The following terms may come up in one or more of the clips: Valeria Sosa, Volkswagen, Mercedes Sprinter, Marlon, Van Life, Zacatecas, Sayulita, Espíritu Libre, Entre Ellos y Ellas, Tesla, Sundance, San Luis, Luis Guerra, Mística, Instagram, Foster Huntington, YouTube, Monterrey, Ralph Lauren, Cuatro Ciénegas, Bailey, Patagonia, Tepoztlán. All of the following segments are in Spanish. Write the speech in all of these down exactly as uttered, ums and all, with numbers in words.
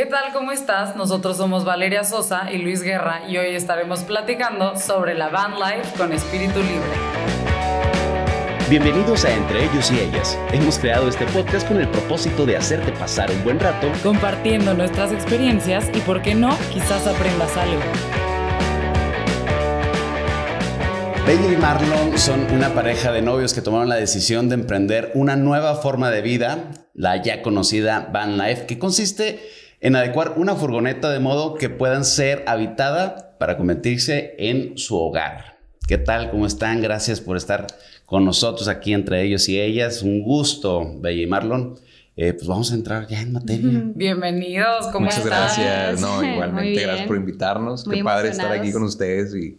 ¿Qué tal? ¿Cómo estás? Nosotros somos Valeria Sosa y Luis Guerra y hoy estaremos platicando sobre la Van Life con Espíritu Libre. Bienvenidos a Entre Ellos y Ellas. Hemos creado este podcast con el propósito de hacerte pasar un buen rato, compartiendo nuestras experiencias y, por qué no, quizás aprendas algo. Bailey y Marlon son una pareja de novios que tomaron la decisión de emprender una nueva forma de vida, la ya conocida Van Life, que consiste en adecuar una furgoneta de modo que puedan ser habitada para convertirse en su hogar. ¿Qué tal? ¿Cómo están? Gracias por estar con nosotros aquí entre ellos y ellas. Un gusto, Bella y Marlon. Eh, pues vamos a entrar ya en materia. Bienvenidos, ¿cómo Muchas están? gracias. No, igualmente, gracias por invitarnos. Muy Qué padre estar aquí con ustedes y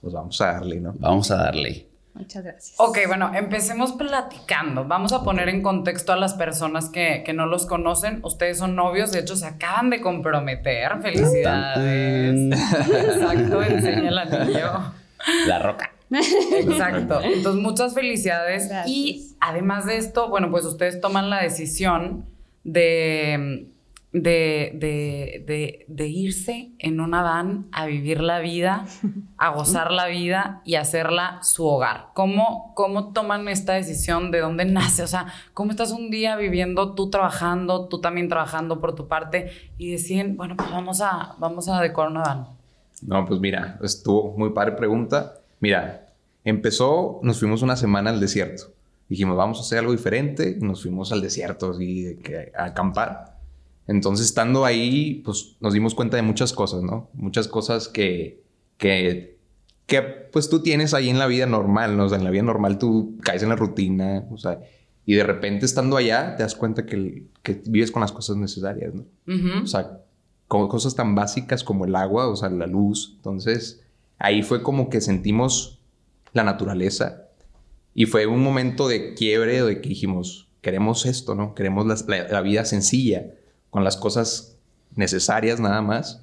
pues vamos a darle, ¿no? Vamos a darle. Muchas gracias. Ok, bueno, empecemos platicando. Vamos a poner en contexto a las personas que, que no los conocen. Ustedes son novios, de hecho se acaban de comprometer. ¡Felicidades! Exacto, enseña el anillo. La roca. Exacto, entonces muchas felicidades. Gracias. Y además de esto, bueno, pues ustedes toman la decisión de... De, de, de, de irse en una van a vivir la vida, a gozar la vida y hacerla su hogar. ¿Cómo, cómo toman esta decisión? ¿De dónde nace? O sea, ¿cómo estás un día viviendo, tú trabajando, tú también trabajando por tu parte y deciden, bueno, pues vamos a, vamos a decorar una van? No, pues mira, estuvo muy padre pregunta. Mira, empezó, nos fuimos una semana al desierto. Dijimos, vamos a hacer algo diferente y nos fuimos al desierto así, que, a acampar. Entonces, estando ahí, pues, nos dimos cuenta de muchas cosas, ¿no? Muchas cosas que, que, que, pues, tú tienes ahí en la vida normal, ¿no? O sea, en la vida normal tú caes en la rutina, o sea, y de repente, estando allá, te das cuenta que, que vives con las cosas necesarias, ¿no? Uh-huh. O sea, como cosas tan básicas como el agua, o sea, la luz. Entonces, ahí fue como que sentimos la naturaleza y fue un momento de quiebre de que dijimos, queremos esto, ¿no? Queremos la, la, la vida sencilla, con las cosas necesarias nada más.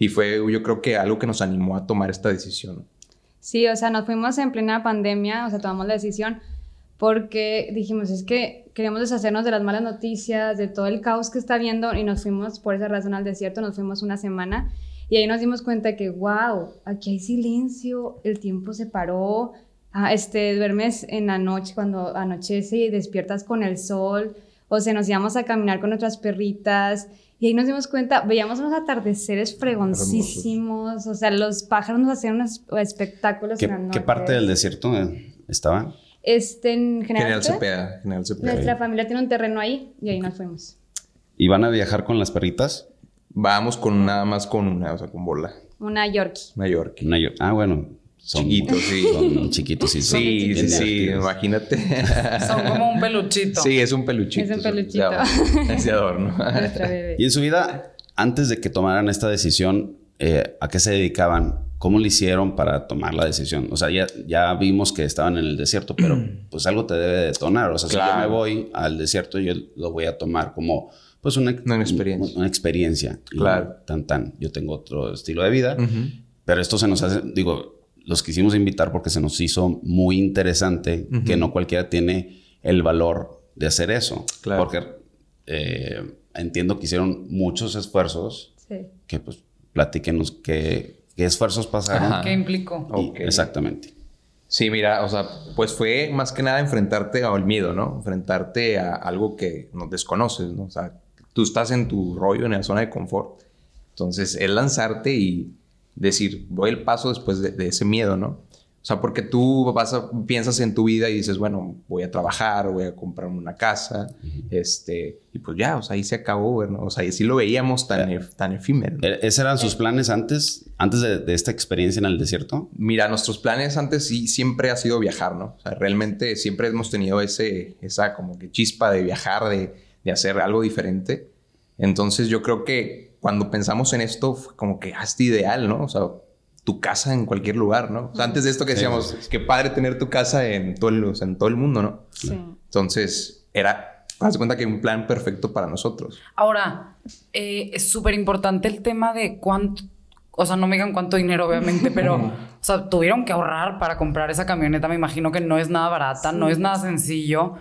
Y fue, yo creo que algo que nos animó a tomar esta decisión. Sí, o sea, nos fuimos en plena pandemia, o sea, tomamos la decisión porque dijimos, es que queremos deshacernos de las malas noticias, de todo el caos que está habiendo, y nos fuimos por esa razón al desierto, nos fuimos una semana, y ahí nos dimos cuenta que, wow, aquí hay silencio, el tiempo se paró, ah, este, duermes en la noche, cuando anochece y despiertas con el sol. O sea, nos íbamos a caminar con nuestras perritas y ahí nos dimos cuenta, veíamos unos atardeceres fregoncísimos. O sea, los pájaros nos hacían unos espectáculos. ¿Qué, en la noche? ¿Qué parte del desierto estaban? Este, en General Cepeda. Nuestra familia tiene un terreno ahí y ahí okay. nos fuimos. ¿Y van a viajar con las perritas? Vamos con nada más con una, o sea, con bola. Una Yorkie. Una Yorkie. Una Yorkie. Ah, bueno. Son chiquitos, sí. Son chiquitos, sí. Son sí, sí, sí. Imagínate. Son como un peluchito. Sí, es un peluchito. Es un peluchito. Es de adorno. Y en su vida, antes de que tomaran esta decisión, eh, ¿a qué se dedicaban? ¿Cómo le hicieron para tomar la decisión? O sea, ya, ya vimos que estaban en el desierto, pero pues algo te debe detonar. O sea, claro. Si yo me voy al desierto, yo lo voy a tomar como... Pues una, una experiencia. Una experiencia. Claro. Y, tan, tan. Yo tengo otro estilo de vida, uh-huh. pero esto se nos hace... Digo... Los quisimos invitar porque se nos hizo muy interesante uh-huh. que no cualquiera tiene el valor de hacer eso. Claro. Porque eh, entiendo que hicieron muchos esfuerzos. Sí. Que pues platíquenos qué, qué esfuerzos pasaron. Ajá. ¿Qué implicó? Y, okay. Exactamente. Sí, mira, o sea, pues fue más que nada enfrentarte al miedo, ¿no? Enfrentarte a algo que no desconoces, ¿no? O sea, tú estás en tu rollo, en la zona de confort. Entonces, es lanzarte y... decir, voy el paso después de, de ese miedo, ¿no? O sea, porque tú vas a, piensas en tu vida y dices, bueno, voy a trabajar, voy a comprarme una casa, uh-huh. este, y pues ya, o sea, ahí se acabó, ¿no? O sea, y así lo veíamos tan, uh-huh. tan efímero. ¿Esos eran sus planes antes, antes de, de esta experiencia en el desierto? Mira, nuestros planes antes sí siempre ha sido viajar, ¿no? O sea, realmente siempre hemos tenido ese, esa como que chispa de viajar, de, de hacer algo diferente. Entonces yo creo que cuando pensamos en esto, fue como que hazte ideal, ¿no? O sea, tu casa en cualquier lugar, ¿no? O sea, antes de esto que decíamos, sí, sí, sí. qué padre tener tu casa en todo el, o sea, en todo el mundo, ¿no? Sí. Entonces, era, haz de cuenta que un plan perfecto para nosotros. Ahora, eh, es súper importante el tema de cuánto, o sea, no me digan cuánto dinero, obviamente, pero, o sea, tuvieron que ahorrar para comprar esa camioneta. Me imagino que no es nada barata, sí. no es nada sencillo.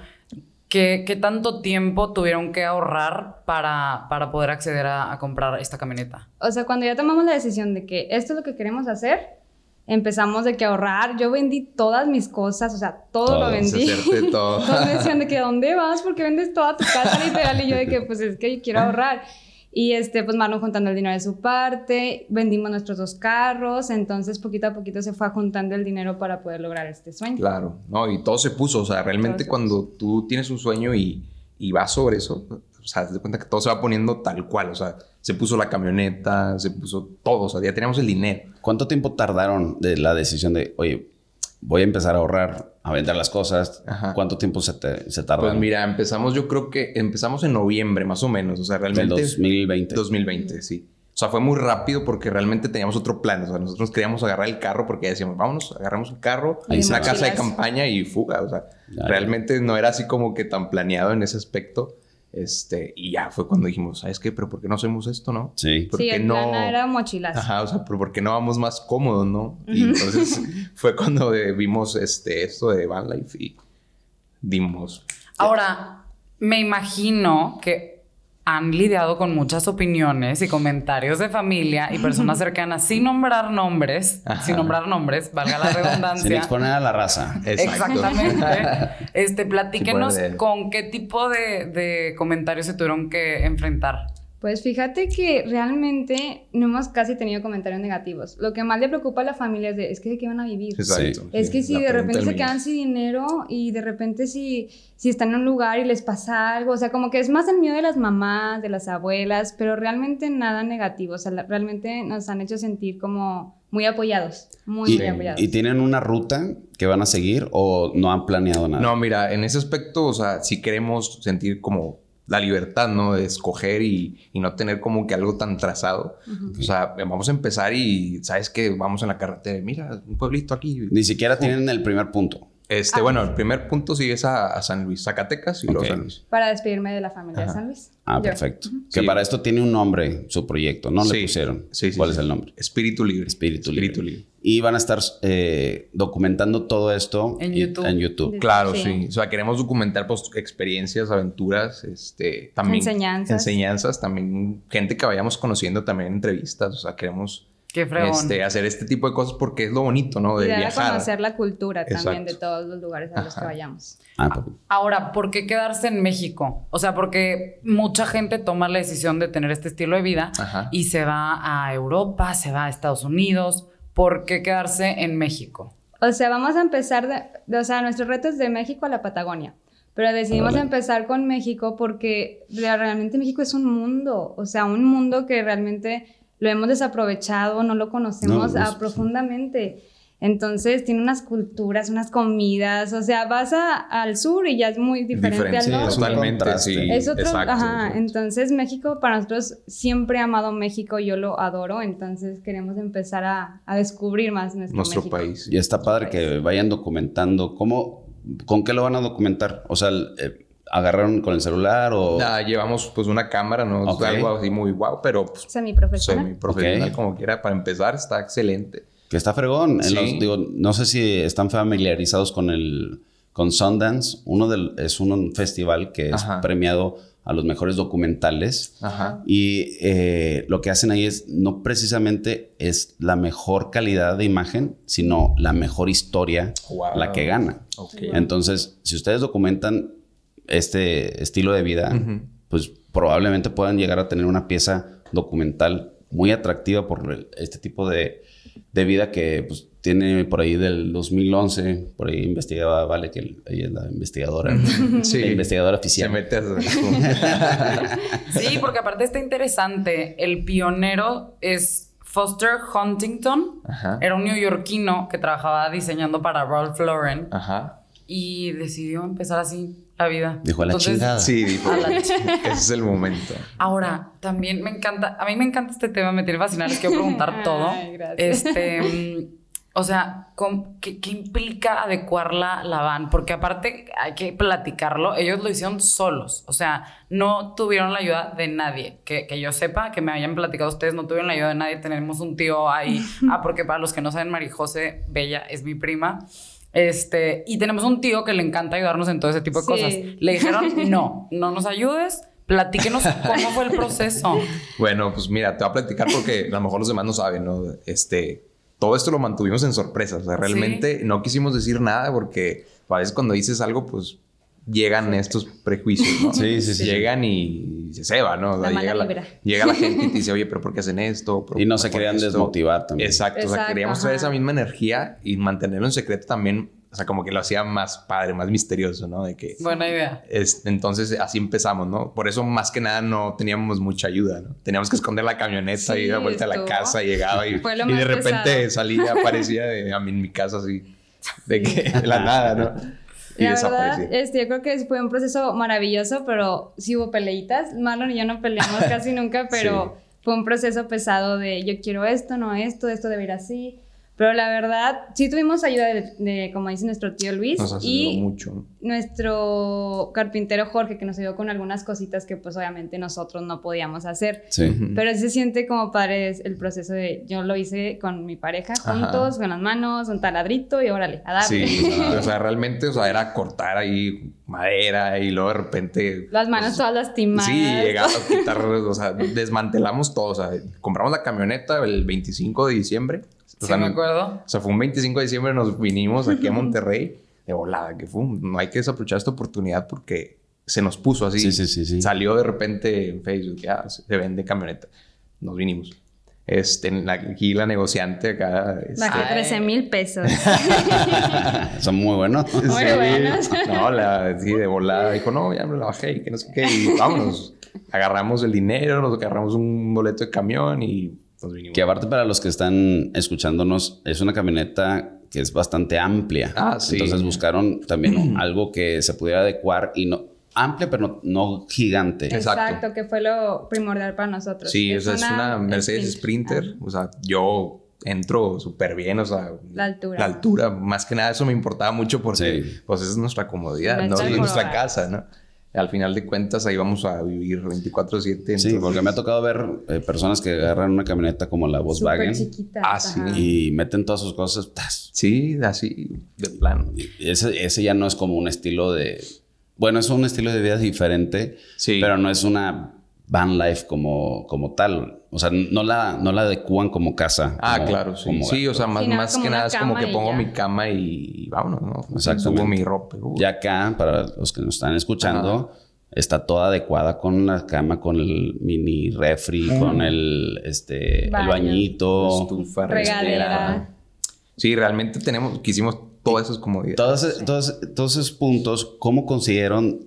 ¿Qué, ¿Qué tanto tiempo tuvieron que ahorrar para, para poder acceder a, a comprar esta camioneta? O sea, cuando ya tomamos la decisión de que esto es lo que queremos hacer, empezamos de que ahorrar. Yo vendí todas mis cosas, o sea, todo, todo lo vendí. Todo. Todos me decían de que, ¿dónde vas? Porque vendes toda tu casa literal. Y yo de que, pues es que yo quiero ahorrar. Y este, pues Marlon juntando el dinero de su parte, vendimos nuestros dos carros, entonces poquito a poquito se fue juntando el dinero para poder lograr este sueño. Claro, no, y todo se puso, o sea, realmente todo cuando se tú tienes un sueño y, y vas sobre eso, o sea, te das cuenta que todo se va poniendo tal cual, o sea, se puso la camioneta, se puso todo, o sea, ya teníamos el dinero. ¿Cuánto tiempo tardaron de la decisión de, oye, voy a empezar a ahorrar, a vender las cosas? Ajá. ¿Cuánto tiempo se, te, se tarda? Pues mira, empezamos, yo creo que empezamos en noviembre más o menos. O sea, realmente... Del dos mil veinte. dos mil veinte, sí. O sea, fue muy rápido porque realmente teníamos otro plan. O sea, nosotros queríamos agarrar el carro porque decíamos, vámonos, agarramos un carro, una sí, casa de campaña y fuga. O sea, ya, realmente ya. no era así como que tan planeado en ese aspecto. Este, y ya fue cuando dijimos, ¿sabes qué? Pero ¿por qué no hacemos esto, no? Sí. Sí, el plan no... era mochilazo. Ajá, o sea, pero ¿por qué no vamos más cómodos, no? Y uh-huh. entonces fue cuando de, vimos este, esto de Van Life y dimos... Ahora, ya. me imagino que han lidiado con muchas opiniones y comentarios de familia y personas cercanas sin nombrar nombres, Ajá. sin nombrar nombres, valga la redundancia. Sin exponer a la raza. Exacto. Exactamente. Este, platíquenos sí, con qué tipo de, de comentarios se tuvieron que enfrentar. Pues fíjate que realmente no hemos casi tenido comentarios negativos. Lo que más le preocupa a la familia es de, es que de qué van a vivir. Exacto. Sí, es que si de repente se quedan sin dinero y de repente si, si están en un lugar y les pasa algo. O sea, como que es más el miedo de las mamás, de las abuelas, pero realmente nada negativo. O sea, la, realmente nos han hecho sentir como muy apoyados, muy, y, muy apoyados. ¿Y tienen una ruta que van a seguir o no han planeado nada? No, mira, en ese aspecto, o sea, si queremos sentir como... la libertad, ¿no? De escoger y, y no tener como que algo tan trazado. Uh-huh. O sea, vamos a empezar y, ¿sabes qué? Vamos en la carretera. Mira, un pueblito aquí. Ni siquiera uh. tienen el primer punto. Este, ah, bueno, sí. el primer punto sí es a, a San Luis, Zacatecas y okay. luego San Luis. Para despedirme de la familia Ajá. de San Luis. Ah, Yo. perfecto. Uh-huh. Que sí. para esto tiene un nombre, su proyecto, ¿no? Sí. Le pusieron. Sí, sí, ¿Cuál sí, es sí. el nombre? Espíritu Libre. Espíritu, Espíritu Libre. Libre. Y van a estar eh, documentando todo esto en YouTube. En YouTube. Claro, sí. sí. O sea, queremos documentar pues, experiencias, aventuras, este, también. Enseñanzas. Enseñanzas, también gente que vayamos conociendo, también entrevistas. O sea, queremos. Qué fregón. Este, hacer este tipo de cosas porque es lo bonito, ¿no? De viajar. Y conocer la cultura Exacto. también de todos los lugares a los Ajá. que vayamos. Ah, ahora, ¿por qué quedarse en México? O sea, porque mucha gente toma la decisión de tener este estilo de vida Ajá. y se va a Europa, se va a Estados Unidos. ¿Por qué quedarse en México? O sea, vamos a empezar, de, de, o sea, nuestro reto es de México a la Patagonia. Pero decidimos Dale. empezar con México porque realmente México es un mundo. O sea, un mundo que realmente... lo hemos desaprovechado, no lo conocemos no, ah, profundamente. Entonces, tiene unas culturas, unas comidas. O sea, vas a, al sur y ya es muy diferente, diferente al norte. Totalmente, sí. Es otro, exacto, ajá. Exacto. Entonces, México, para nosotros, siempre he amado México. Yo lo adoro. Entonces, queremos empezar a, a descubrir más nuestro, nuestro México. país. Y está padre nuestro que país. vayan documentando. ¿Cómo, ¿Con qué lo van a documentar? O sea... El, eh, ¿agarraron con el celular o...? Nah, llevamos pues una cámara, no es okay. algo así muy guau, pero... Pues, semiprofesional. Semiprofesional, okay. como quiera. Para empezar, está excelente. Que está fregón. Sí. En los, digo, no sé si están familiarizados con el... Con Sundance. Uno del, es un festival que es Ajá. premiado a los mejores documentales. Ajá. Y eh, lo que hacen ahí es... No precisamente es la mejor calidad de imagen, sino la mejor historia wow. la que gana. Okay. Entonces, si ustedes documentan... este estilo de vida, uh-huh. pues probablemente puedan llegar a tener una pieza documental muy atractiva por el, este tipo de, de vida que pues, tiene por ahí del dos mil once. Por ahí investigaba Vale, que el, ella es la investigadora, sí. la investigadora oficial. Se mete a sí, porque aparte está interesante. El pionero es... Foster Huntington. Ajá. Era un neoyorquino que trabajaba diseñando para Ralph Lauren. Ajá. Y decidió empezar así la vida. Dijo a la Entonces, chingada. Sí, dijo. A la chingada. Ese es el momento. Ahora, también me encanta... A mí me encanta este tema. Me tiene fascinante. Les quiero preguntar todo. Ay, gracias. Este... O sea, ¿qué, qué implica adecuar la, la van? Porque aparte hay que platicarlo. Ellos lo hicieron solos. O sea, no tuvieron la ayuda de nadie. Que, que yo sepa, que me hayan platicado ustedes, no tuvieron la ayuda de nadie. Tenemos un tío ahí. Ah, porque para los que no saben, Marijose Bella es mi prima. Este, y tenemos un tío que le encanta ayudarnos en todo ese tipo de sí. cosas. Le dijeron, no, no nos ayudes, platíquenos cómo fue el proceso. Bueno, pues mira, te voy a platicar porque a lo mejor los demás no saben, ¿no? Este, todo esto lo mantuvimos en sorpresa. O sea, realmente sí. no quisimos decir nada porque a veces cuando dices algo, pues llegan sí. estos prejuicios, ¿no? Sí, sí, sí. Llegan y se ceban, ¿no? O sea, la llega, la, llega la gente y te dice, oye, ¿pero por qué hacen esto? Y no se querían esto? desmotivar también. Exacto, Exacto. O sea, queríamos ajá. traer esa misma energía y mantenerlo en secreto también. O sea, como que lo hacía más padre, más misterioso, ¿no? De que... Buena idea. Es, entonces, así empezamos, ¿no? Por eso, más que nada, no teníamos mucha ayuda, ¿no? Teníamos que esconder la camioneta sí, y ir a vuelta estuvo. a la casa, llegaba y, y de repente pesado. salía, aparecía de, a mí en mi casa así, de que de la nada, ¿no? Y la verdad, este, yo creo que fue un proceso maravilloso, pero sí hubo peleitas. Marlon y yo no peleamos casi nunca, pero sí. fue un proceso pesado de yo quiero esto, no esto, esto debe ir así... Pero la verdad, sí tuvimos ayuda de, de como dice nuestro tío Luis. Nos y mucho. Nuestro carpintero Jorge, que nos ayudó con algunas cositas que pues obviamente nosotros no podíamos hacer. Sí. Pero se siente como padre el proceso de... Yo lo hice con mi pareja juntos, ajá. con las manos, un taladrito y órale, a darle. Sí, o sea, realmente o sea, era cortar ahí madera y luego de repente... Las manos pues, todas lastimadas. Sí, llegaba a quitar, o sea, desmantelamos todo. O sea, compramos la camioneta el veinticinco de diciembre. O sea, sí, me acuerdo. O sea, fue un veinticinco de diciembre, nos vinimos aquí a Monterrey de volada, que fue un, no hay que desaprovechar esta oportunidad porque se nos puso así. Sí, sí, sí, sí. Salió de repente en Facebook, ya ah, se vende camioneta. Nos vinimos. Este, la, aquí la negociante acá... Este, bajé trece mil pesos. Son muy buenos. Muy sí, buenos. No, la, sí, de volada. Dijo, no, ya me la bajé y que no sé qué. Y vámonos. Agarramos el dinero, nos agarramos un boleto de camión y... Que aparte para los que están escuchándonos, es una camioneta que es bastante amplia. Ah, sí. Entonces buscaron también algo que se pudiera adecuar y no... Amplia, pero no, no gigante. Exacto. Exacto, que fue lo primordial para nosotros. Sí, es, o sea, es una Mercedes Sprinter. Sprinter. Ah. O sea, yo entro súper bien, o sea... La altura. La altura. Más que nada eso me importaba mucho porque... Sí. Pues esa es nuestra comodidad, nuestra ¿no? Es nuestra casa, ¿no? Al final de cuentas, ahí vamos a vivir veinticuatro siete. Sí, porque me ha tocado ver eh, personas que agarran una camioneta como la Volkswagen. Súper chiquita. Ah, sí. Y meten todas sus cosas. ¡tas! Sí, así, de plano. Ese, ese ya no es como un estilo de... Bueno, es un estilo de vida diferente, sí. Pero no es una van life como, como tal. O sea, no la, no la adecúan como casa. Ah, como, claro, sí. Como sí, o sea, más, sí, nada, más que nada es como que pongo ya. mi cama y, y vámonos, ¿no? Exactamente. Subo mi ropa. Uh. Ya acá, para los que nos están escuchando, ajá. está toda adecuada con la cama, con el mini refri, mm. con el, este, baño, el bañito. Estufa, regadera. Sí, realmente tenemos, quisimos todas esas comodidades. Todos, todos, todos esos puntos, ¿cómo consiguieron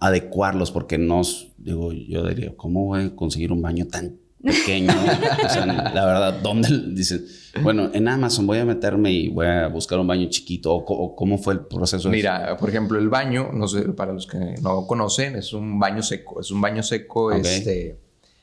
adecuarlos? Porque nos, digo, yo diría, ¿cómo voy a conseguir un baño tan pequeño? O sea, la verdad, ¿dónde dices? Bueno, en Amazon voy a meterme y voy a buscar un baño chiquito. ¿O, o cómo fue el proceso? Mira, ese? Por ejemplo, el baño, no sé, para los que no conocen, es un baño seco. Es un baño seco. Okay. Este,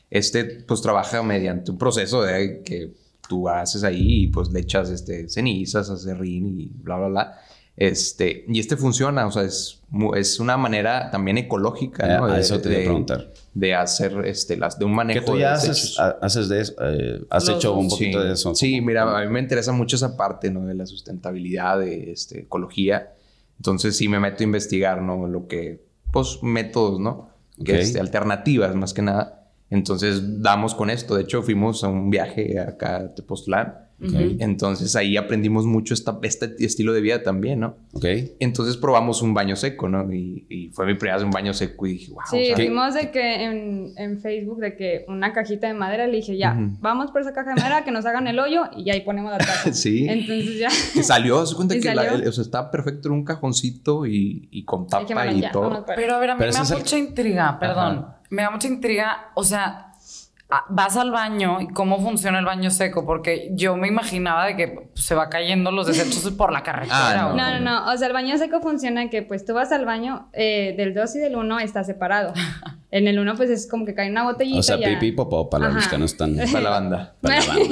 este, pues, trabaja mediante un proceso de que tú haces ahí y, pues, le echas este, cenizas, acerrín y bla, bla, bla. Este, y este funciona, o sea, es, es una manera también ecológica, ¿no? A de, eso te voy a preguntar. De hacer, este, las, de un manejo. ¿Qué tú ya de haces, haces de eso? Eh, ¿Has Los, hecho un poquito sí, de eso? Sí, mira, a mí me interesa mucho esa parte, ¿no? De la sustentabilidad, de este, ecología. Entonces, sí me meto a investigar, ¿no? Lo que, pues, métodos, ¿no? Okay. Que, este, alternativas, más que nada. Entonces, damos con esto. De hecho, fuimos a un viaje acá a Tepoztlán. Okay. Entonces ahí aprendimos mucho esta, este estilo de vida también, ¿no? Okay. Entonces probamos un baño seco, ¿no? Y, y fue mi primera vez un baño seco y dije, wow. Sí, vimos de que en, en Facebook de que una cajita de madera, le dije, ya, uh-huh. vamos por esa caja de madera, que nos hagan el hoyo y ahí ponemos la taza. Sí. Entonces ya. Y salió, se cuenta que salió? La, el, o sea, estaba perfecto en un cajoncito y, y con tapa y, y ya, todo. Pero a ver, a mí Pero me da mucha el... intriga, perdón. Ajá. Me da mucha intriga, o sea... Vas al baño y cómo funciona el baño seco, porque yo me imaginaba de que se va cayendo los desechos por la carretera. Ah, no. no, no, no. O sea, el baño seco funciona que pues tú vas al baño eh, del dos y del uno está separado. En el uno pues es como que cae una botellita. O sea, ya... pipí, popó, para los que no están. Para la banda. Para la banda.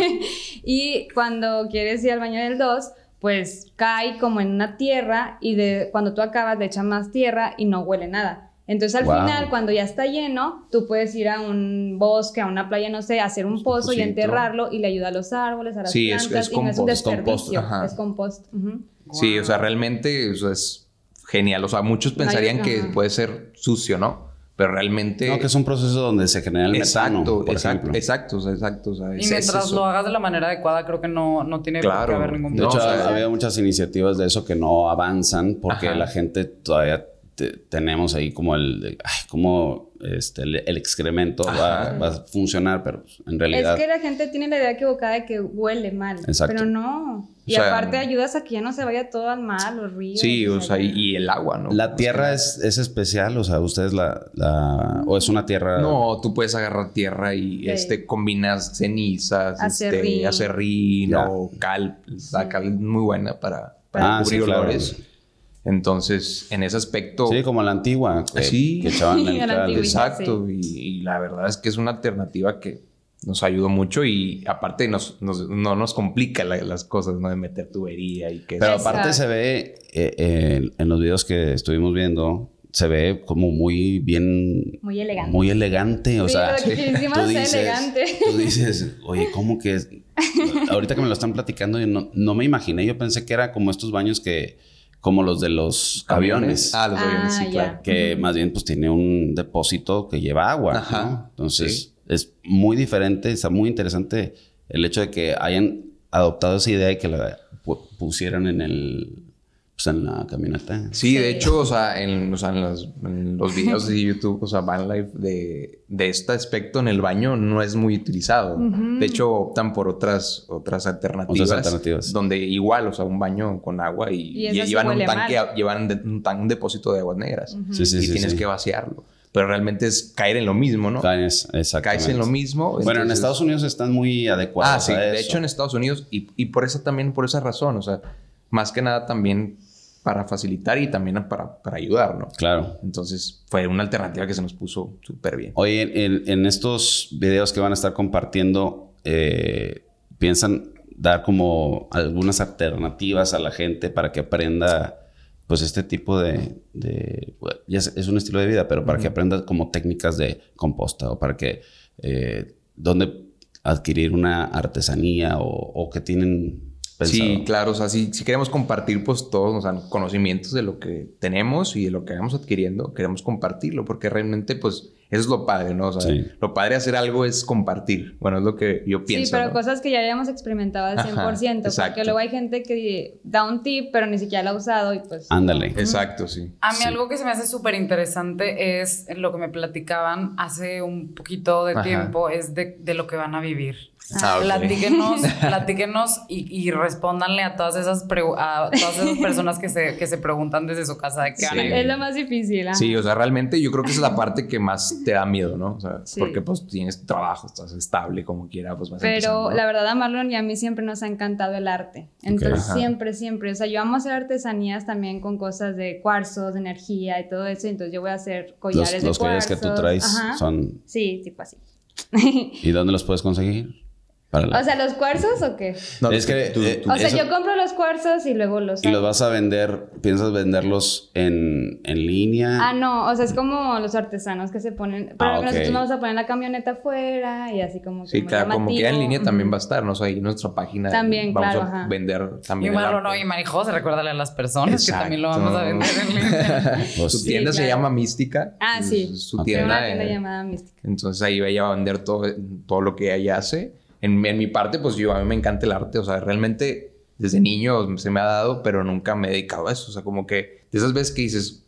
Y cuando quieres ir al baño del dos, pues cae como en una tierra y de cuando tú acabas le echas más tierra y no huele nada. Entonces, al wow. final, cuando ya está lleno, tú puedes ir a un bosque, a una playa, no sé, hacer un pozo y enterrarlo y le ayuda a los árboles, a las sí, plantas. Sí, es, es compost. Y no es un desperdicio, es compost. Ajá. Es compost. Uh-huh. Wow. Sí, o sea, realmente, o sea, es genial. O sea, muchos pensarían Ay, que puede ser sucio, ¿no? Pero realmente... No, que es un proceso donde se genera el metano, exacto, por exacto, ejemplo. Exacto, exacto. O sea, y mientras es lo hagas de la manera adecuada, creo que no, no tiene claro, que haber ningún problema. De hecho, no, o sea, ha habido muchas iniciativas de eso que no avanzan porque ajá. la gente todavía te, tenemos ahí como el... Ay, como este, el, el excremento va, va a funcionar, pero en realidad... Es que la gente tiene la idea equivocada de que huele mal, exacto. pero no... Y o sea, aparte ayudas a que ya no se vaya todo al mar, los ríos. Sí, o sea, y, y el agua, ¿no? La tierra es, es especial, o sea, ustedes la... la ¿O es una tierra...? No, tú puedes agarrar tierra y sí. este, combinas cenizas, acerrín, este, acerrín o cal. La cal es muy buena para, para ah, cubrir sí, olores. Claro. Entonces, en ese aspecto... Sí, como la antigua. Que, sí, que echaban sí, la antigua. Exacto, sí. y, y la verdad es que es una alternativa que... Nos ayudó mucho y aparte nos, nos, no nos complica la, las cosas, ¿no? De meter tubería y que... Pero eso. Aparte se ve, eh, eh, en los videos que estuvimos viendo, se ve como muy bien... Muy elegante. Muy elegante, o sí, sea... Sí, tú dices, elegante. Tú dices, oye, ¿cómo que...? Ahorita que me lo están platicando, yo no, no me imaginé. Yo pensé que era como estos baños que... Como los de los aviones. aviones. Ah, los ah, aviones, sí, claro. Que uh-huh. más bien pues tiene un depósito que lleva agua, ajá, ¿no? Entonces... Sí. Es muy diferente, está muy interesante el hecho de que hayan adoptado esa idea y que la pusieran en el pues en la camioneta. Sí, de hecho, o sea, en, o sea, en, los, en los videos de YouTube, o sea, Van Life de, de este aspecto en el baño no es muy utilizado. Uh-huh. De hecho, optan por otras, otras alternativas. Otras alternativas. Donde igual, o sea, un baño con agua y, y, y llevan, un tanque, llevan de, un tanque, un depósito de aguas negras. Uh-huh. sí, sí, y sí, tienes sí. que vaciarlo. Pero realmente es caer en lo mismo, ¿no? Caes, exactamente. Caes en lo mismo. Bueno, entonces... en Estados Unidos están muy adecuados ah, sí, a eso. De hecho, en Estados Unidos, y, y por eso también, por esa razón, o sea, más que nada también para facilitar y también para, para ayudar, ¿no? Claro. Entonces, fue una alternativa que se nos puso súper bien. Oye, en, en estos videos que van a estar compartiendo, eh, ¿piensan dar como algunas alternativas a la gente para que aprenda... Pues este tipo de, de bueno, ya es, es un estilo de vida, pero para uh-huh. que aprendas como técnicas de composta o para que eh, dónde adquirir una artesanía o, o que tienen pensado? Sí, claro, o sea, si, si queremos compartir pues todos los sea, conocimientos de lo que tenemos y de lo que vamos adquiriendo, queremos compartirlo porque realmente pues eso es lo padre, ¿no? O sea, sí. lo padre de hacer algo es compartir. Bueno, es lo que yo pienso. Sí, pero ¿no? cosas que ya habíamos experimentado al cien por ciento. Ajá, exacto. Porque luego hay gente que da un tip, pero ni siquiera lo ha usado y pues... Ándale. Uh-huh. Exacto, sí. A mí sí. algo que se me hace súper interesante es lo que me platicaban hace un poquito de Ajá. tiempo, es de, de lo que van a vivir. Ah, okay. Platíquenos, platíquenos y, y respóndanle a todas esas, pregu- a todas esas personas que se, que se preguntan desde su casa de qué sí. van a vivir. Es lo más difícil. ¿eh? Sí, o sea, realmente yo creo que esa es la parte que más... te da miedo, ¿no? O sea, sí. porque pues tienes trabajo, estás estable como quiera, pues vas Pero ¿no? la verdad a Marlon y a mí siempre nos ha encantado el arte. Entonces okay. siempre, siempre, o sea, yo amo hacer artesanías también con cosas de cuarzos, de energía y todo eso, entonces yo voy a hacer collares los, de los cuarzos. Los collares que tú traes Ajá. son... Sí, tipo así. ¿Y dónde los puedes conseguir? La... O sea, ¿los cuarzos o qué? No, es que... Tú, tú, o eso... sea, yo compro los cuarzos y luego los... ¿Y hago. Los vas a vender? ¿Piensas venderlos en, en línea? Ah, no. O sea, es como los artesanos que se ponen... Pero ah, okay. nosotros nos vamos a poner la camioneta afuera y así como... Sí, como claro. Llamativo. Como que en línea también va a estar, ¿no? O sea, ahí nuestra página... También, vamos claro. Vamos a ajá. vender también. Y Marlon no, y Marijosa, recuérdale a las personas Exacto. que también lo vamos a vender en línea. Pues, su tienda sí, se claro. llama Mística. Ah, sí. Su okay. tienda... Una tienda eh, llamada Mística. Entonces ahí ella va a vender todo, todo lo que ella hace... En, en mi parte, pues yo, a mí me encanta el arte, o sea, realmente desde niño se me ha dado, pero nunca me he dedicado a eso, o sea, como que de esas veces que dices,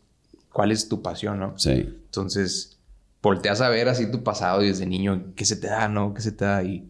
¿cuál es tu pasión, no? Sí. Entonces, volteas a ver así tu pasado y desde niño, ¿qué se te da, no? ¿Qué se te da? Y,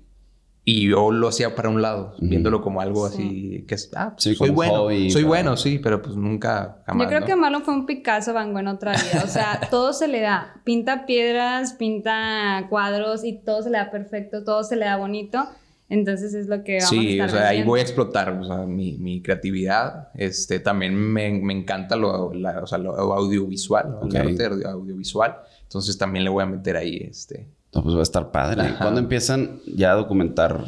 y yo lo hacía para un lado, uh-huh. viéndolo como algo sí. así, que es, ah, pues, sí, soy bueno, hobby, soy para... bueno, sí, pero pues nunca, jamás. Yo creo ¿no? que Marlon fue un Picasso Van Gogh en otra vida, o sea, todo se le da, pinta piedras, pinta cuadros y todo se le da perfecto, todo se le da bonito, entonces es lo que vamos sí, a estar Sí, o sea, haciendo. Ahí voy a explotar, o sea, mi, mi creatividad, este, también me, me encanta lo, la, o sea, lo audiovisual, okay. el arte audiovisual, entonces también le voy a meter ahí, este... No, pues va a estar padre. Ajá. ¿Cuándo empiezan ya a documentar?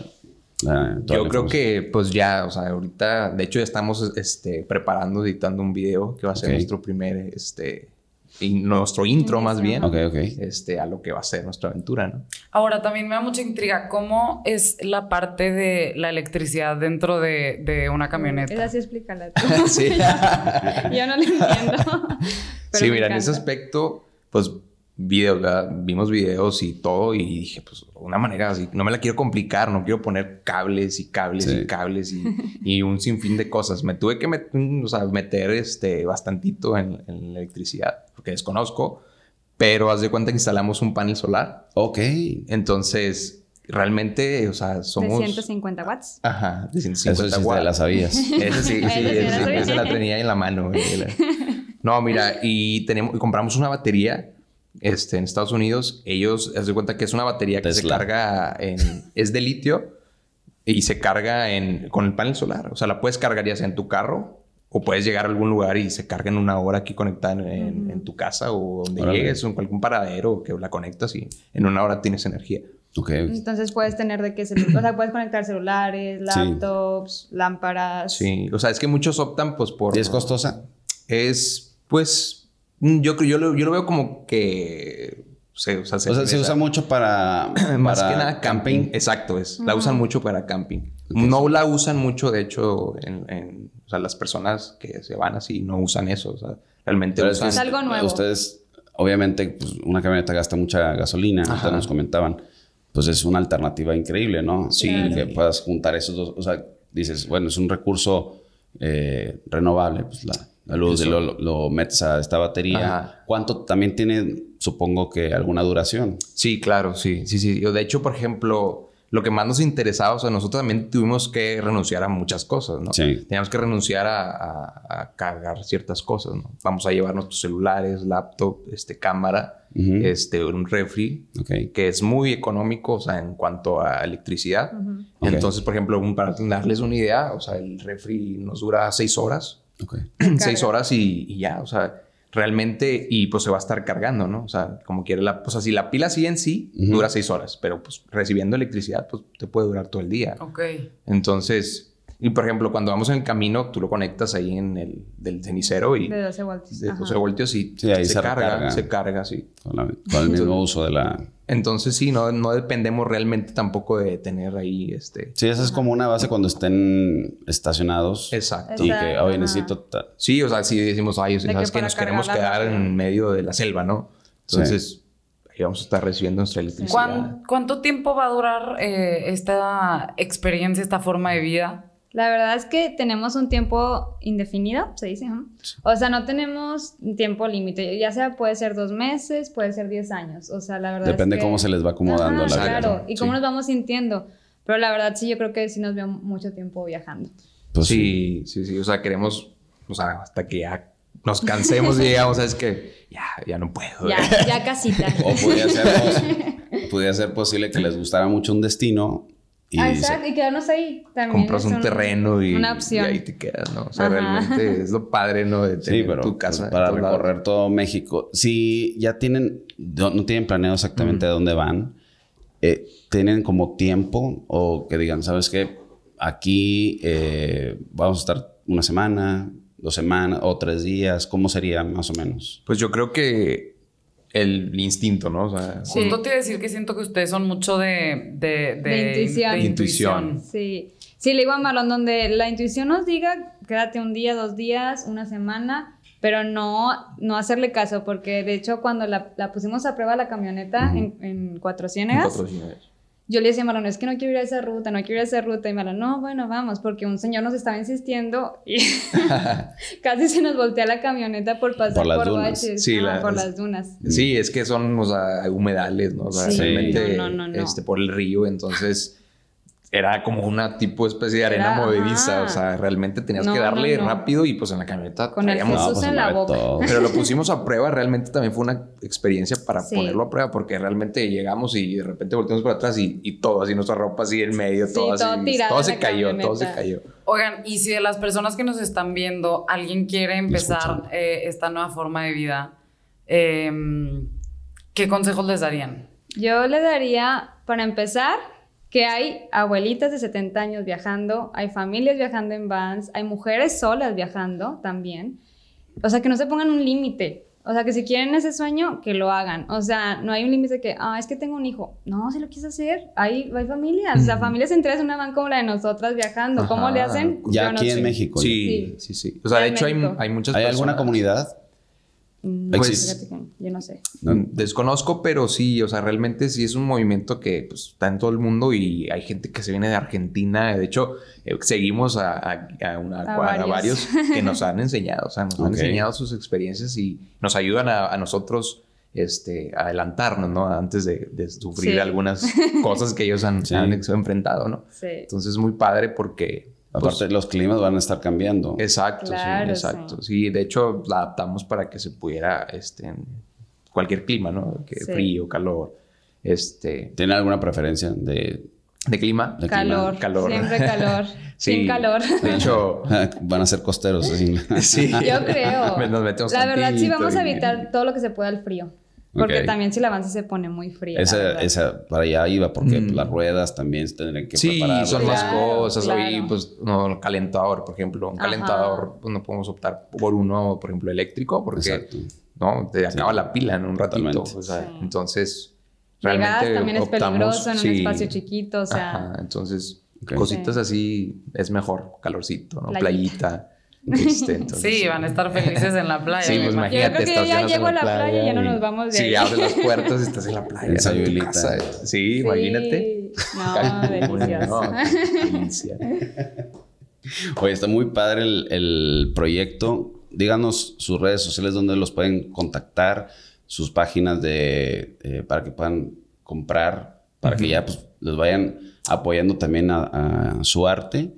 Eh, Yo creo que pues ya, o sea, ahorita, de hecho ya estamos este, preparando, editando un video que va a ser okay. nuestro primer este, in, nuestro intro más bien, okay, okay. Este, a lo que va a ser nuestra aventura, ¿no? Ahora, también me da mucha intriga cómo es la parte de la electricidad dentro de, de una camioneta. Esa sí, explícala tú. Sí. yo, yo no la entiendo. Sí, mira, encanta. En ese aspecto, pues, videos, ¿verdad? Vimos videos y todo y dije, pues, una manera así, no me la quiero complicar, no quiero poner cables y cables sí. y cables y, y un sinfín de cosas. Me tuve que met- o sea, meter este, bastantito en, en electricidad, porque desconozco, pero haz de cuenta que instalamos un panel solar. Ok. Entonces... Realmente, o sea, somos... De ciento cincuenta watts. Ajá, de ciento cincuenta Eso sí watts. Te la sabías. Esa sí, sí, esa sí, sí, la tenía en la mano. No, mira, y tenemos, compramos una batería este, en Estados Unidos. Ellos, haz de cuenta que es una batería que Tesla. se carga en... Es de litio y se carga en, con el panel solar. O sea, la puedes cargar ya sea en tu carro o puedes llegar a algún lugar y se carga en una hora aquí conectada en, mm. en tu casa o donde Órale. llegues, o en algún paradero que la conectas y en una hora tienes energía. Okay. Entonces puedes tener de qué celu- o sea, puedes conectar celulares, laptops, sí. lámparas. Sí, o sea, es que muchos optan pues por... ¿Y es costosa? Es, pues, yo, yo, lo, yo lo veo como que... Se, o sea, se, o sea, se usa mucho para... Más para que nada camping. camping. Exacto, es. Uh-huh. La usan mucho para camping. Okay. No la usan mucho, de hecho, en, en, o sea, las personas que se van así no usan eso. O sea, realmente Pero usan, es algo nuevo. Ustedes, obviamente, pues, una camioneta gasta mucha gasolina. Ajá. Ustedes nos comentaban. Pues es una alternativa increíble, ¿no? Sí, claro. Que puedas juntar esos dos. O sea, dices, bueno, es un recurso eh, renovable. Pues la, la luz y lo, lo metes a esta batería. Ajá. ¿Cuánto también tiene, supongo que alguna duración? Sí, claro, sí. Sí, sí. Yo, de hecho, por ejemplo, lo que más nos interesaba, o sea, nosotros también tuvimos que renunciar a muchas cosas, ¿no? Sí. Teníamos que renunciar a, a, a cargar ciertas cosas, ¿no? Vamos a llevar nuestros celulares, laptop, este, cámara... Uh-huh. Este, un refri, okay. que es muy económico, o sea, en cuanto a electricidad. Uh-huh. Entonces, okay. por ejemplo, un, para darles una idea, o sea, el refri nos dura seis horas. Okay. seis Carga. horas y, y ya, o sea, realmente, y pues se va a estar cargando, ¿no? O sea, como quiere la... O sea, si la pila sí en sí, uh-huh. dura seis horas, pero pues recibiendo electricidad, pues te puede durar todo el día. Ok. Entonces... Y, por ejemplo, cuando vamos en el camino, tú lo conectas ahí en el del cenicero y... De doce voltios. De doce voltios y sí, ahí se, se carga, carga, se carga, sí. Con, la, con el entonces, mismo uso de la... Entonces, sí, no, no dependemos realmente tampoco de tener ahí este... Sí, esa es ajá. como una base cuando estén estacionados. Exacto. Y que, oye, necesito... Ta... Sí, o sea, si decimos, ay, ¿sabes que, que nos queremos quedar la... en medio de la selva, ¿no? Entonces... Sí. Y vamos a estar recibiendo nuestra electricidad. ¿Cuánto tiempo va a durar eh, esta experiencia, esta forma de vida? La verdad es que tenemos un tiempo indefinido, se dice, ¿no? O sea, no tenemos tiempo límite. Ya sea, puede ser dos meses, puede ser diez años. O sea, la verdad depende es que... cómo se les va acomodando. Ajá, la claro. vida, ¿no? Y cómo sí. nos vamos sintiendo. Pero la verdad sí, yo creo que sí nos veo mucho tiempo viajando. Pues sí, sí, sí. O sea, queremos... O sea, hasta que ya... Nos cansemos y digamos, ¿sabes qué? Ya, ya no puedo. Ya, ya casita. O pudiera ser, pudiera ser posible que les gustara mucho un destino. Y ah, exacto, y quedarnos ahí también. Compras un, un terreno y, una opción. Y ahí te quedas, ¿no? O sea, ajá. realmente es lo padre, ¿no? De tener sí, pero, tu casa. Pues, para recorrer lado. todo México. Si ya tienen, no tienen planeado exactamente uh-huh. a dónde van, eh, ¿tienen como tiempo o que digan, ¿sabes qué? Aquí eh, vamos a estar una semana... dos semanas o tres días, ¿cómo sería más o menos? Pues yo creo que el instinto, ¿no? O sea, sí. Justo te iba a decir que siento que ustedes son mucho de... De, de, de intuición. De intuición. Sí. sí, le digo a Marlon, donde la intuición nos diga, quédate un día, dos días, una semana, pero no, no hacerle caso, porque de hecho cuando la, la pusimos a prueba la camioneta uh-huh. en, en Cuatro Ciénegas... En Cuatro Ciénegas. Yo le decía a Marlon, es que no quiero ir a esa ruta, no quiero ir a esa ruta. Y Marlon, no, bueno, vamos, porque un señor nos estaba insistiendo y casi se nos voltea la camioneta por pasar por, por baches. Sí, no, la, por las dunas. Sí, es que son, o sea, humedales, ¿no? O sea, sí. realmente no, no, no, no. Este, por el río, entonces... Era como una tipo especie de arena Era, movediza. Ajá. O sea, realmente tenías no, que darle no, no. rápido y pues en la camioneta... Con el Jesús no, en la boca. Todo. Pero lo pusimos a prueba. Realmente también fue una experiencia para sí. ponerlo a prueba. Porque realmente llegamos y de repente volteamos para atrás y, y todo así, nuestra ropa así en medio, sí, todo, todo así. Todo se cayó, camioneta. todo se cayó. Oigan, y si de las personas que nos están viendo, alguien quiere empezar eh, esta nueva forma de vida, eh, ¿qué consejos les darían? Yo le daría, para empezar... que hay abuelitas de setenta años viajando, hay familias viajando en vans, hay mujeres solas viajando también. O sea, que no se pongan un límite. O sea, que si quieren ese sueño, que lo hagan. O sea, no hay un límite de que, ah, es que tengo un hijo. No, si lo quieres hacer, hay, hay familias. Mm. O sea, familias enteras en una van como la de nosotras viajando. Ajá. ¿Cómo le hacen? Ya aquí en México. Sí, sí, sí. O sea, de hecho hay, hay muchas ¿Hay personas. alguna comunidad? No, pues, yo no sé. Desconozco, pero sí, o sea, realmente sí es un movimiento que pues, está en todo el mundo y hay gente que se viene de Argentina. De hecho, eh, seguimos a, a, a, una, a, varios. a varios que nos han enseñado, o sea, nos okay. han enseñado sus experiencias y nos ayudan a, a nosotros este, a adelantarnos, ¿no? Antes de, de sufrir sí. algunas cosas que ellos han, sí. han enfrentado, ¿no? Sí. Entonces, muy padre porque... Aparte, pues, los climas van a estar cambiando. Exacto, claro, sí, exacto. Sí. sí, de hecho, la adaptamos para que se pudiera este, cualquier clima, ¿no? Que sí. Frío, calor. Este, ¿Tienen alguna preferencia de, de clima? De calor, clima? calor. Siempre calor. Sí, sin calor. De hecho, van a ser costeros. Así. Sí, yo creo. Nos metemos la verdad, sí, vamos a evitar todo lo que se pueda al frío. Porque okay. también si la avance se pone muy fría. Esa, esa para allá iba, porque mm. las ruedas también tendrían que sí, preparar. Sí, son claro, más cosas. Claro. Hoy, pues, no, calentador, por ejemplo. Un Ajá. calentador, pues, no podemos optar por uno, por ejemplo, eléctrico, porque Exacto. no te acaba sí. la pila en un ratito. O sea, sí. Entonces, realmente gas también optamos, es peligroso en sí. un espacio chiquito. O sea, Ajá. entonces, okay. cositas sí. así es mejor. Calorcito, ¿no? Playita. Playita. Este, entonces, sí, van a estar felices en la playa. Sí, pues imagínate, yo creo que yo ya llego a la playa, playa y ya no nos vamos de ahí. Sí, abres las puertas y estás en la playa. En Sayulita. Sí, sí, imagínate. No, delicioso. No, Oye, está muy padre el, el proyecto. Díganos sus redes sociales donde los pueden contactar, sus páginas de eh, para que puedan comprar, para uh-huh. que ya pues los vayan apoyando también a, a su arte.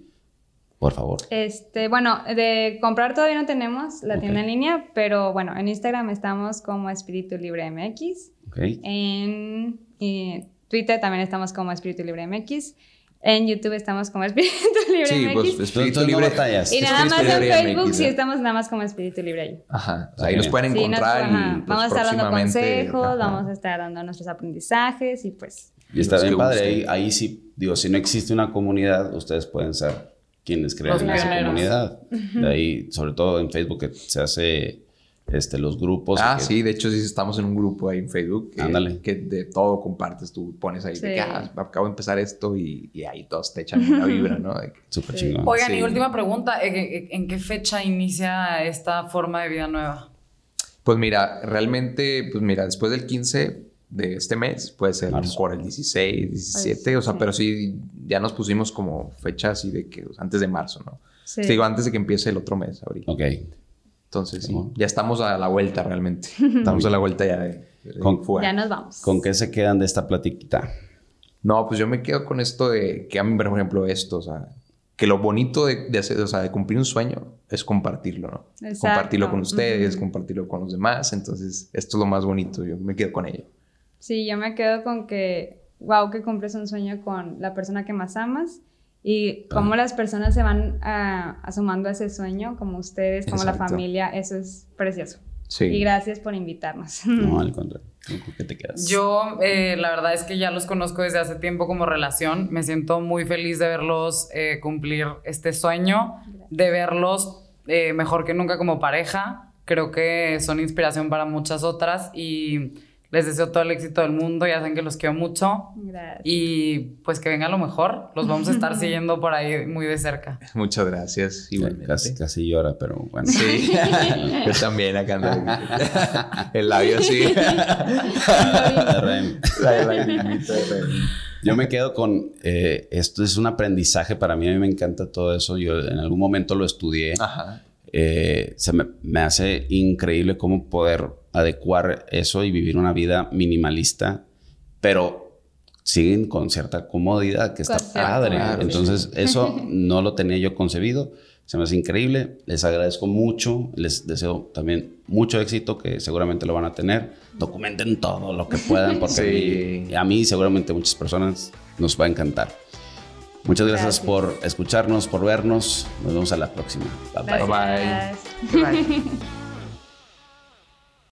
Por favor. Este, bueno, de comprar todavía no tenemos la okay. tienda en línea, pero bueno, en Instagram estamos como Espíritu Libre M X. Okay. En eh, Twitter también estamos como Espíritu Libre M X. En YouTube estamos como Espíritu Libre sí, M X. Pues, Espíritu Libre batallas. Y nada más en Facebook sí estamos nada más como Espíritu Libre ahí. Ajá. O sea, ahí nos pueden sí, encontrar. Nos, y, pues, vamos a estar dando consejos, ajá. vamos a estar dando nuestros aprendizajes y pues. Y está bien padre. Ahí, ahí sí, digo, si no existe una comunidad, ustedes pueden ser quienes crean en esa comunidad. De ahí, sobre todo en Facebook, que se hace este, los grupos. Ah, que... sí, de hecho, sí estamos en un grupo ahí en Facebook. Que, Ándale. Que de todo compartes, tú pones ahí, sí. de que ah, acabo de empezar esto y, y ahí todos te echan una vibra, ¿no? Súper sí. chingón. Oigan, sí. y última pregunta, ¿en, ¿en qué fecha inicia esta forma de vida nueva? Pues mira, realmente, pues mira, después del quince de este mes, puede ser por el dieciséis, diecisiete, Ay, o sea, sí. pero sí, ya nos pusimos como fecha así de que o sea, antes de marzo, ¿no? Sí. Te digo, antes de que empiece el otro mes, ahorita. Ok. Entonces, sí, ya estamos a la vuelta realmente. Estamos a la vuelta ya de, de con, fuera. Ya nos vamos. ¿Con qué se quedan de esta platiquita? No, pues yo me quedo con esto de que a mí, por ejemplo, esto, o sea, que lo bonito de, de hacer, o sea, de cumplir un sueño es compartirlo, ¿no? Exacto. Compartirlo con ustedes, mm-hmm. compartirlo con los demás. Entonces, esto es lo más bonito. Yo me quedo con ello. Sí, yo me quedo con que, wow, que cumples un sueño con la persona que más amas y cómo ah. las personas se van uh, asomando a ese sueño, como ustedes, como Exacto. la familia, eso es precioso. Sí. Y gracias por invitarnos. No, al contrario, ¿con qué te quedas? Yo, eh, la verdad es que ya los conozco desde hace tiempo como relación, me siento muy feliz de verlos eh, cumplir este sueño, gracias. de verlos eh, mejor que nunca como pareja, creo que son inspiración para muchas otras y... Les deseo todo el éxito del mundo, ya saben que los quiero mucho. Gracias. Y pues que venga lo mejor, los vamos a estar siguiendo por ahí muy de cerca. Muchas gracias. Igualmente. Casi, casi llora, pero bueno. Sí, yo también acá ando. El labio sí. Yo me quedo con, eh, esto es un aprendizaje para mí, a mí me encanta todo eso. Yo en algún momento lo estudié. Ajá. Eh, se me, me hace increíble cómo poder adecuar eso y vivir una vida minimalista, pero siguen con cierta comodidad que está padre. Claro, entonces, sí. eso no lo tenía yo concebido. Se me hace increíble. Les agradezco mucho. Les deseo también mucho éxito, que seguramente lo van a tener. Documenten todo lo que puedan, porque sí. a mí, seguramente a muchas personas nos va a encantar. Muchas gracias, gracias por escucharnos, por vernos. Nos vemos a la próxima. Bye, bye. Bye. Bye.